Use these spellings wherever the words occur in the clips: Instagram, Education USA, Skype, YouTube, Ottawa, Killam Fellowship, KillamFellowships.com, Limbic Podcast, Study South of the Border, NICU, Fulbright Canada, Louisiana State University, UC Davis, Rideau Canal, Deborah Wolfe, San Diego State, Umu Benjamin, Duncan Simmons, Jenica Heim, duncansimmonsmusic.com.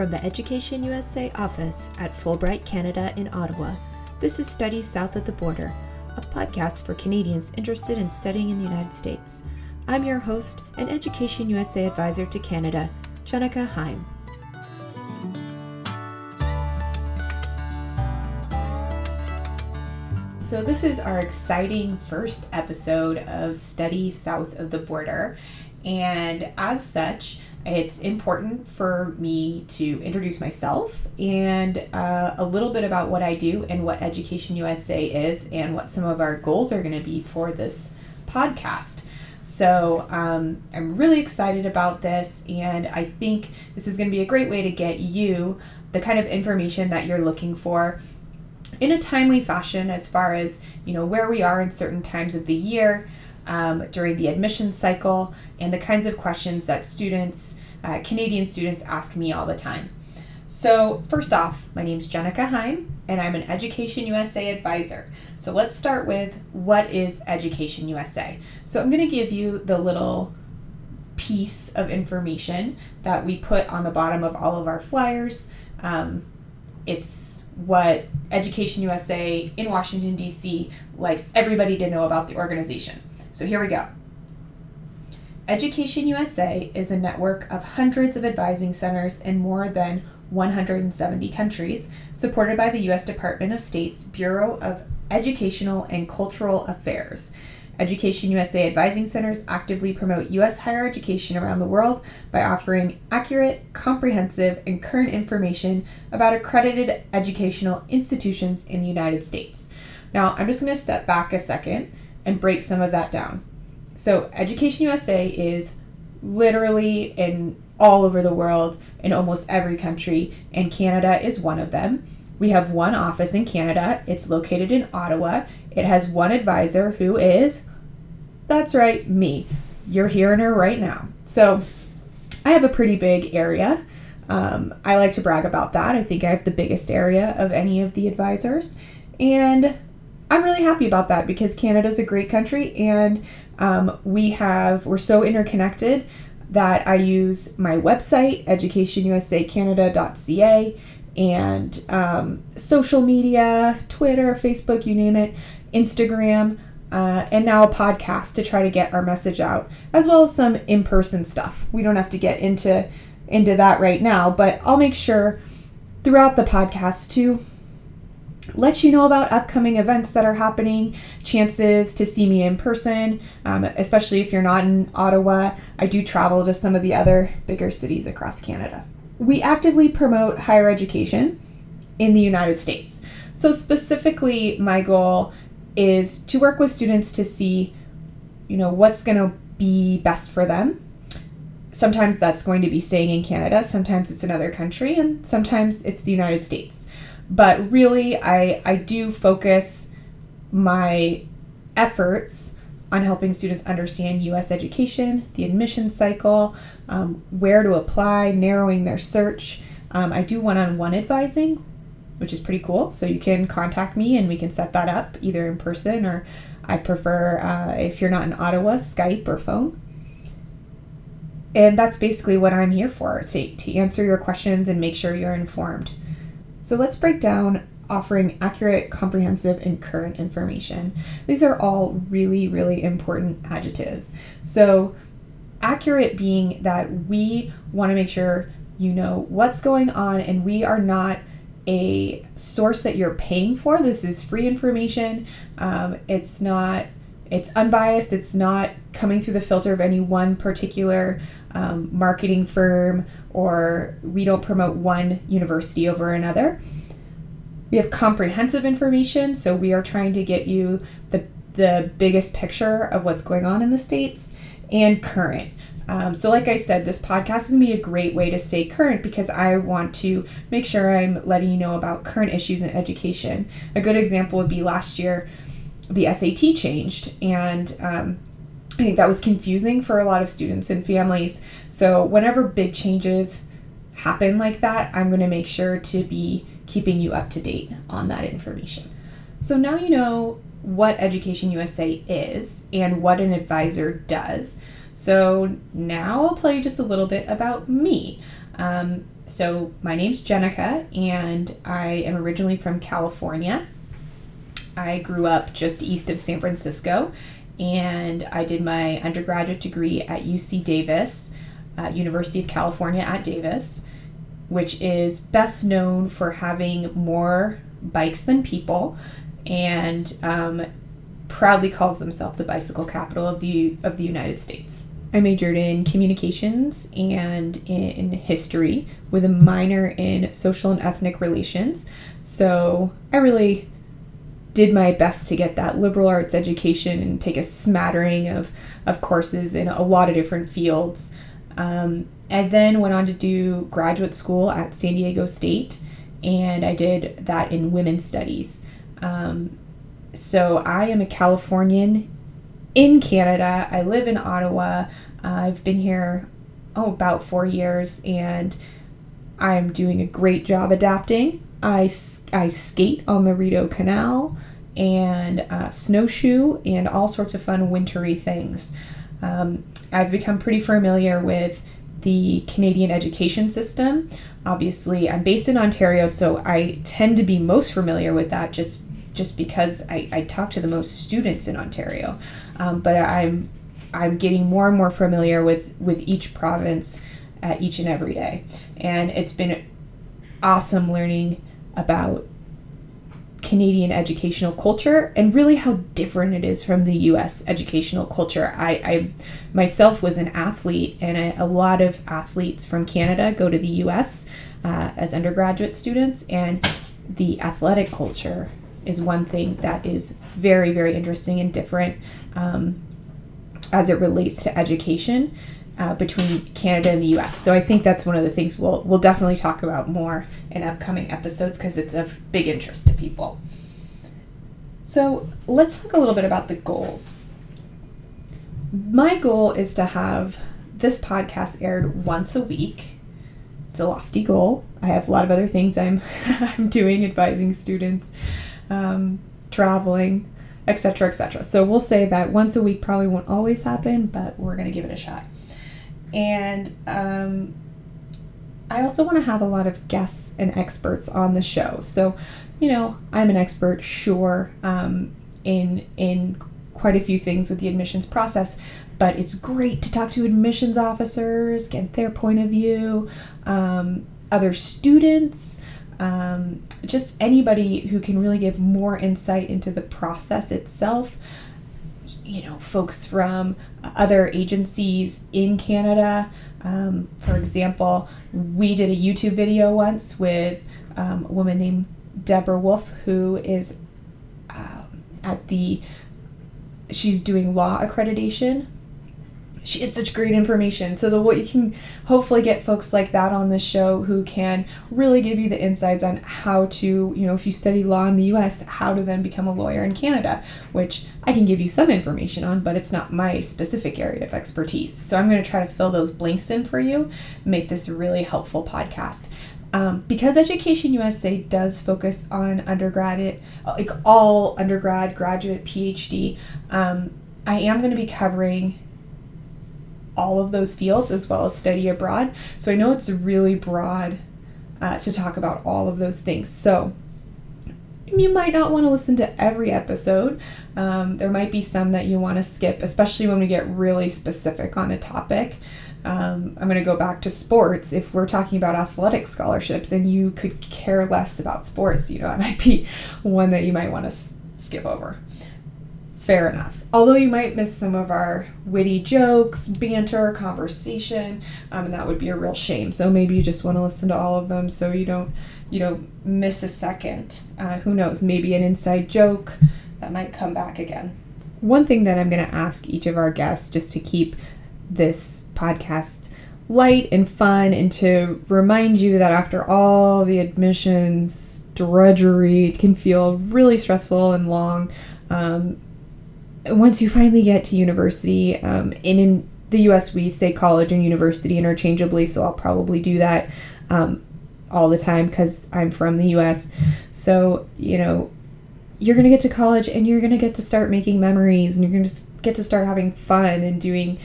from the Education USA office at Fulbright Canada in Ottawa. This is Study South of the Border, a podcast for Canadians interested in studying in the United States. I'm your host and Education USA advisor to Canada, Jenica Heim. So this is our exciting first episode of Study South of the Border, and as such, it's important for me to introduce myself and a little bit about what I do and what Education USA is and what some of our goals are going to be for this podcast. So I'm really excited about this, and I think this is going to be a great way to get you the kind of information that you're looking for in a timely fashion, as far as, you know, where we are in certain times of the year, during the admissions cycle, and the kinds of questions that students, Canadian students, ask me all the time. So first off, my name is Jenica Heim, and I'm an Education USA advisor. So let's start with, what is Education USA? So I'm going to give you the little piece of information that we put on the bottom of all of our flyers. It's what Education USA in Washington, D.C. likes everybody to know about the organization. So here we go. Education USA is a network of hundreds of advising centers in more than 170 countries, supported by the U.S. Department of State's Bureau of Educational and Cultural Affairs. Education USA advising centers actively promote U.S. higher education around the world by offering accurate, comprehensive, and current information about accredited educational institutions in the United States. Now, I'm just going to step back a second and break some of that down. So, Education USA is literally in all over the world, in almost every country, and Canada is one of them. We have one office in Canada. It's located in Ottawa. It has one advisor who is... That's right, me. You're hearing her right now. So I have a pretty big area. I like to brag about that. I think I have the biggest area of any of the advisors. And I'm really happy about that, because Canada's a great country, and we're so interconnected that I use my website, educationusacanada.ca, and social media, Twitter, Facebook, you name it, Instagram, and now a podcast to try to get our message out, as well as some in-person stuff. We don't have to get into that right now, but I'll make sure throughout the podcast to let you know about upcoming events that are happening, chances to see me in person, especially if you're not in Ottawa. I do travel to some of the other bigger cities across Canada. We actively promote higher education in the United States. So specifically, my goal is to work with students to see, you know, what's going to be best for them. Sometimes that's going to be staying in Canada, sometimes it's another country, and sometimes it's the United States. But really, I do focus my efforts on helping students understand U.S. education, the admission cycle, where to apply, narrowing their search. I do one-on-one advising, which is pretty cool. So you can contact me and we can set that up either in person, or I prefer, if you're not in Ottawa, Skype or phone. And that's basically what I'm here for, to answer your questions and make sure you're informed. So let's break down offering accurate, comprehensive, and current information. These are all really, really important adjectives. So accurate being that we want to make sure you know what's going on, and we are not a source that you're paying for. This is free information. It's unbiased. It's not coming through the filter of any one particular marketing firm, or we don't promote one university over another. We have comprehensive information, so we are trying to get you the biggest picture of what's going on in the States, and current. So like I said, this podcast is going to be a great way to stay current, because I want to make sure I'm letting you know about current issues in education. A good example would be last year, the SAT changed, and I think that was confusing for a lot of students and families. So whenever big changes happen like that, I'm going to make sure to be keeping you up to date on that information. So now you know what Education USA is and what an advisor does. So now I'll tell you just a little bit about me. So my name's Jenica, and I am originally from California. I grew up just east of San Francisco, and I did my undergraduate degree at UC Davis, University of California at Davis, which is best known for having more bikes than people, and proudly calls themselves the bicycle capital of the United States. I majored in communications and in history with a minor in social and ethnic relations. So I really did my best to get that liberal arts education and take a smattering of courses in a lot of different fields. And then went on to do graduate school at San Diego State, and I did that in women's studies. So I am a Californian in Canada. I live in Ottawa. I've been here about 4 years, and I'm doing a great job adapting. I skate on the Rideau Canal and snowshoe and all sorts of fun wintry things. I've become pretty familiar with the Canadian education system. Obviously, I'm based in Ontario, so I tend to be most familiar with that just because I talk to the most students in Ontario. But I'm getting more and more familiar with each province each and every day. And it's been awesome learning about Canadian educational culture and really how different it is from the U.S. educational culture. I myself was an athlete, and a lot of athletes from Canada go to the U.S. As undergraduate students, and the athletic culture is one thing that is very, very interesting and different as it relates to education between Canada and the U.S. So I think that's one of the things we'll definitely talk about more in upcoming episodes, because it's of big interest to people. So let's talk a little bit about the goals. My goal is to have this podcast aired once a week. It's a lofty goal. I have a lot of other things I'm doing, advising students, traveling, etc., etc. So we'll say that once a week probably won't always happen, but we're going to give it a shot. And I also want to have a lot of guests and experts on the show. So, I'm an expert, sure, in quite a few things with the admissions process, but it's great to talk to admissions officers, get their point of view, other students, just anybody who can really give more insight into the process itself. Folks from other agencies in Canada. For example, we did a YouTube video once with a woman named Deborah Wolfe, who is she's doing law accreditation. She had such great information. So what you can hopefully get folks like that on this show who can really give you the insights on how to, if you study law in the U.S., how to then become a lawyer in Canada, which I can give you some information on, but it's not my specific area of expertise. So I'm going to try to fill those blanks in for you, make this a really helpful podcast. Because Education USA does focus on undergraduate, like all undergrad, graduate, PhD, I am going to be covering all of those fields as well as study abroad. So I know it's really broad to talk about all of those things. So you might not want to listen to every episode. There might be some that you want to skip, especially when we get really specific on a topic. I'm going to go back to sports. If we're talking about athletic scholarships and you could care less about sports, that might be one that you might want to skip over. Fair enough. Although you might miss some of our witty jokes, banter, conversation, and that would be a real shame. So maybe you just want to listen to all of them so you don't miss a second. Who knows? Maybe an inside joke that might come back again. One thing that I'm going to ask each of our guests, just to keep this podcast light and fun, and to remind you that after all the admissions drudgery, it can feel really stressful and long. Once you finally get to university, in the U.S. we say college and university interchangeably, so I'll probably do that all the time because I'm from the U.S. So, you're going to get to college and you're going to get to start making memories, and you're going to get to start having fun and doing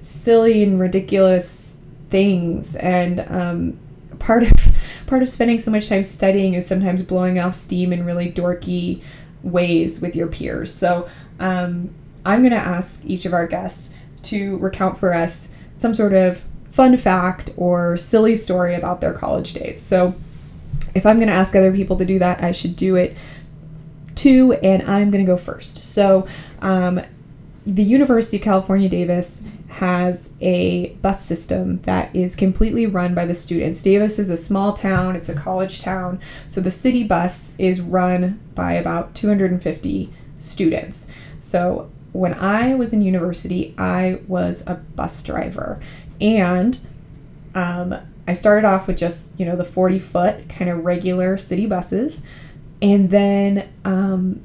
silly and ridiculous things, and part of spending so much time studying is sometimes blowing off steam in really dorky ways with your peers. So I'm going to ask each of our guests to recount for us some sort of fun fact or silly story about their college days. So if I'm going to ask other people to do that, I should do it too, and I'm going to go first. So the University of California, Davis has a bus system that is completely run by the students. Davis is a small town, it's a college town, so the city bus is run by about 250 students. So when I was in university, I was a bus driver, and I started off with just, you know, the 40-foot kind of regular city buses, and then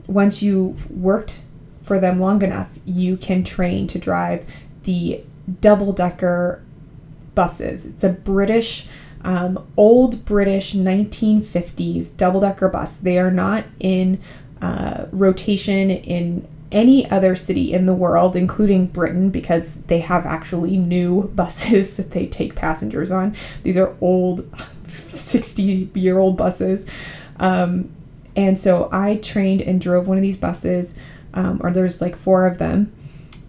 once you worked for them long enough, you can train to drive the double-decker buses. It's a British, old British 1950s double-decker bus. They are not in rotation in any other city in the world, including Britain, because they have actually new buses that they take passengers on. These are old 60-year-old buses. And so I trained and drove one of these buses, or there's like four of them.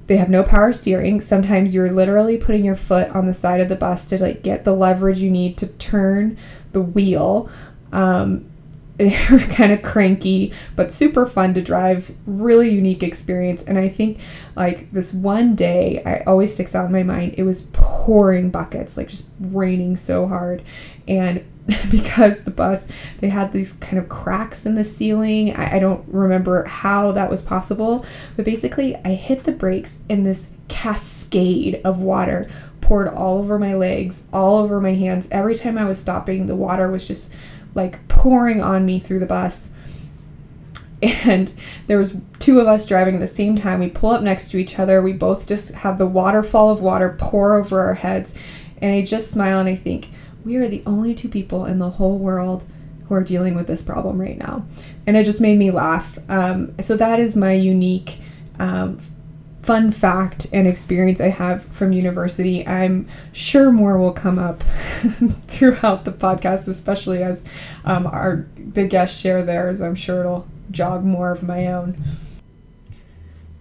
They have no power steering. Sometimes you're literally putting your foot on the side of the bus to like get the leverage you need to turn the wheel. They're kind of cranky, but super fun to drive, really unique experience. And I think like this one day, I always sticks out in my mind, it was pouring buckets, like just raining so hard. And because the bus, they had these kind of cracks in the ceiling, I don't remember how that was possible, but basically I hit the brakes and this cascade of water poured all over my legs, all over my hands. Every time I was stopping, the water was just like pouring on me through the bus. And there was two of us driving at the same time. We pull up next to each other. We both just have the waterfall of water pour over our heads. And I just smile and I think, we are the only two people in the whole world who are dealing with this problem right now. And it just made me laugh. So that is my unique fun fact and experience I have from university. I'm sure more will come up throughout the podcast, especially as the guests share theirs. I'm sure it'll jog more of my own.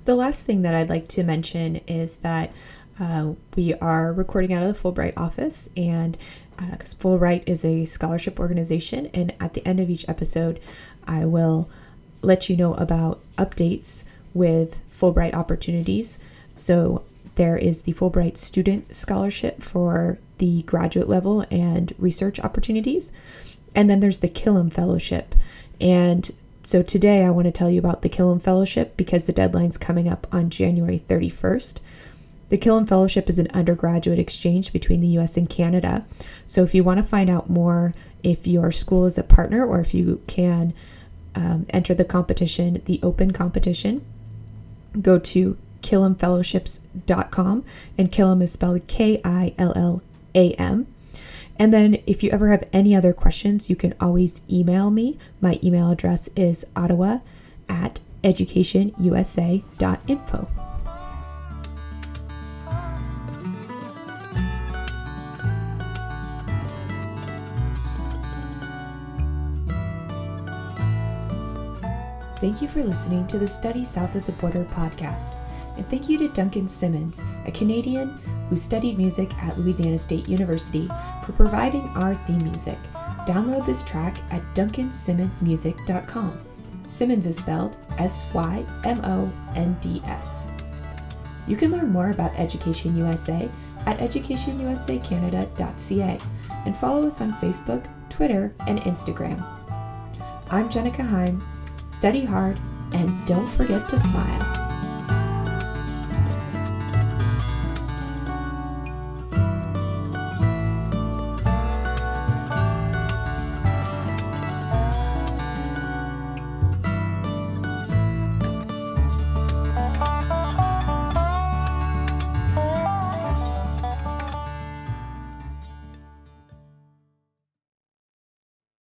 The last thing that I'd like to mention is that we are recording out of the Fulbright office, and because Fulbright is a scholarship organization, and at the end of each episode, I will let you know about updates with Fulbright opportunities. So there is the Fulbright Student Scholarship for the graduate level and research opportunities. And then there's the Killam Fellowship. And so today I want to tell you about the Killam Fellowship because the deadline's coming up on January 31st. The Killam Fellowship is an undergraduate exchange between the US and Canada. So if you want to find out more, if your school is a partner or if you can enter the competition, the open competition, go to KillamFellowships.com, and Killam is spelled Killam. And then if you ever have any other questions, you can always email me. My email address is ottawa@educationusa.info. Thank you for listening to the Study South of the Border podcast, and thank you to Duncan Simmons, a Canadian who studied music at Louisiana State University, for providing our theme music. Download this track at duncansimmonsmusic.com. Simmons is spelled Symonds. You can learn more about Education USA at educationusacanada.ca, and follow us on Facebook, Twitter, and Instagram. I'm Jenica Heim. Study hard, and don't forget to smile.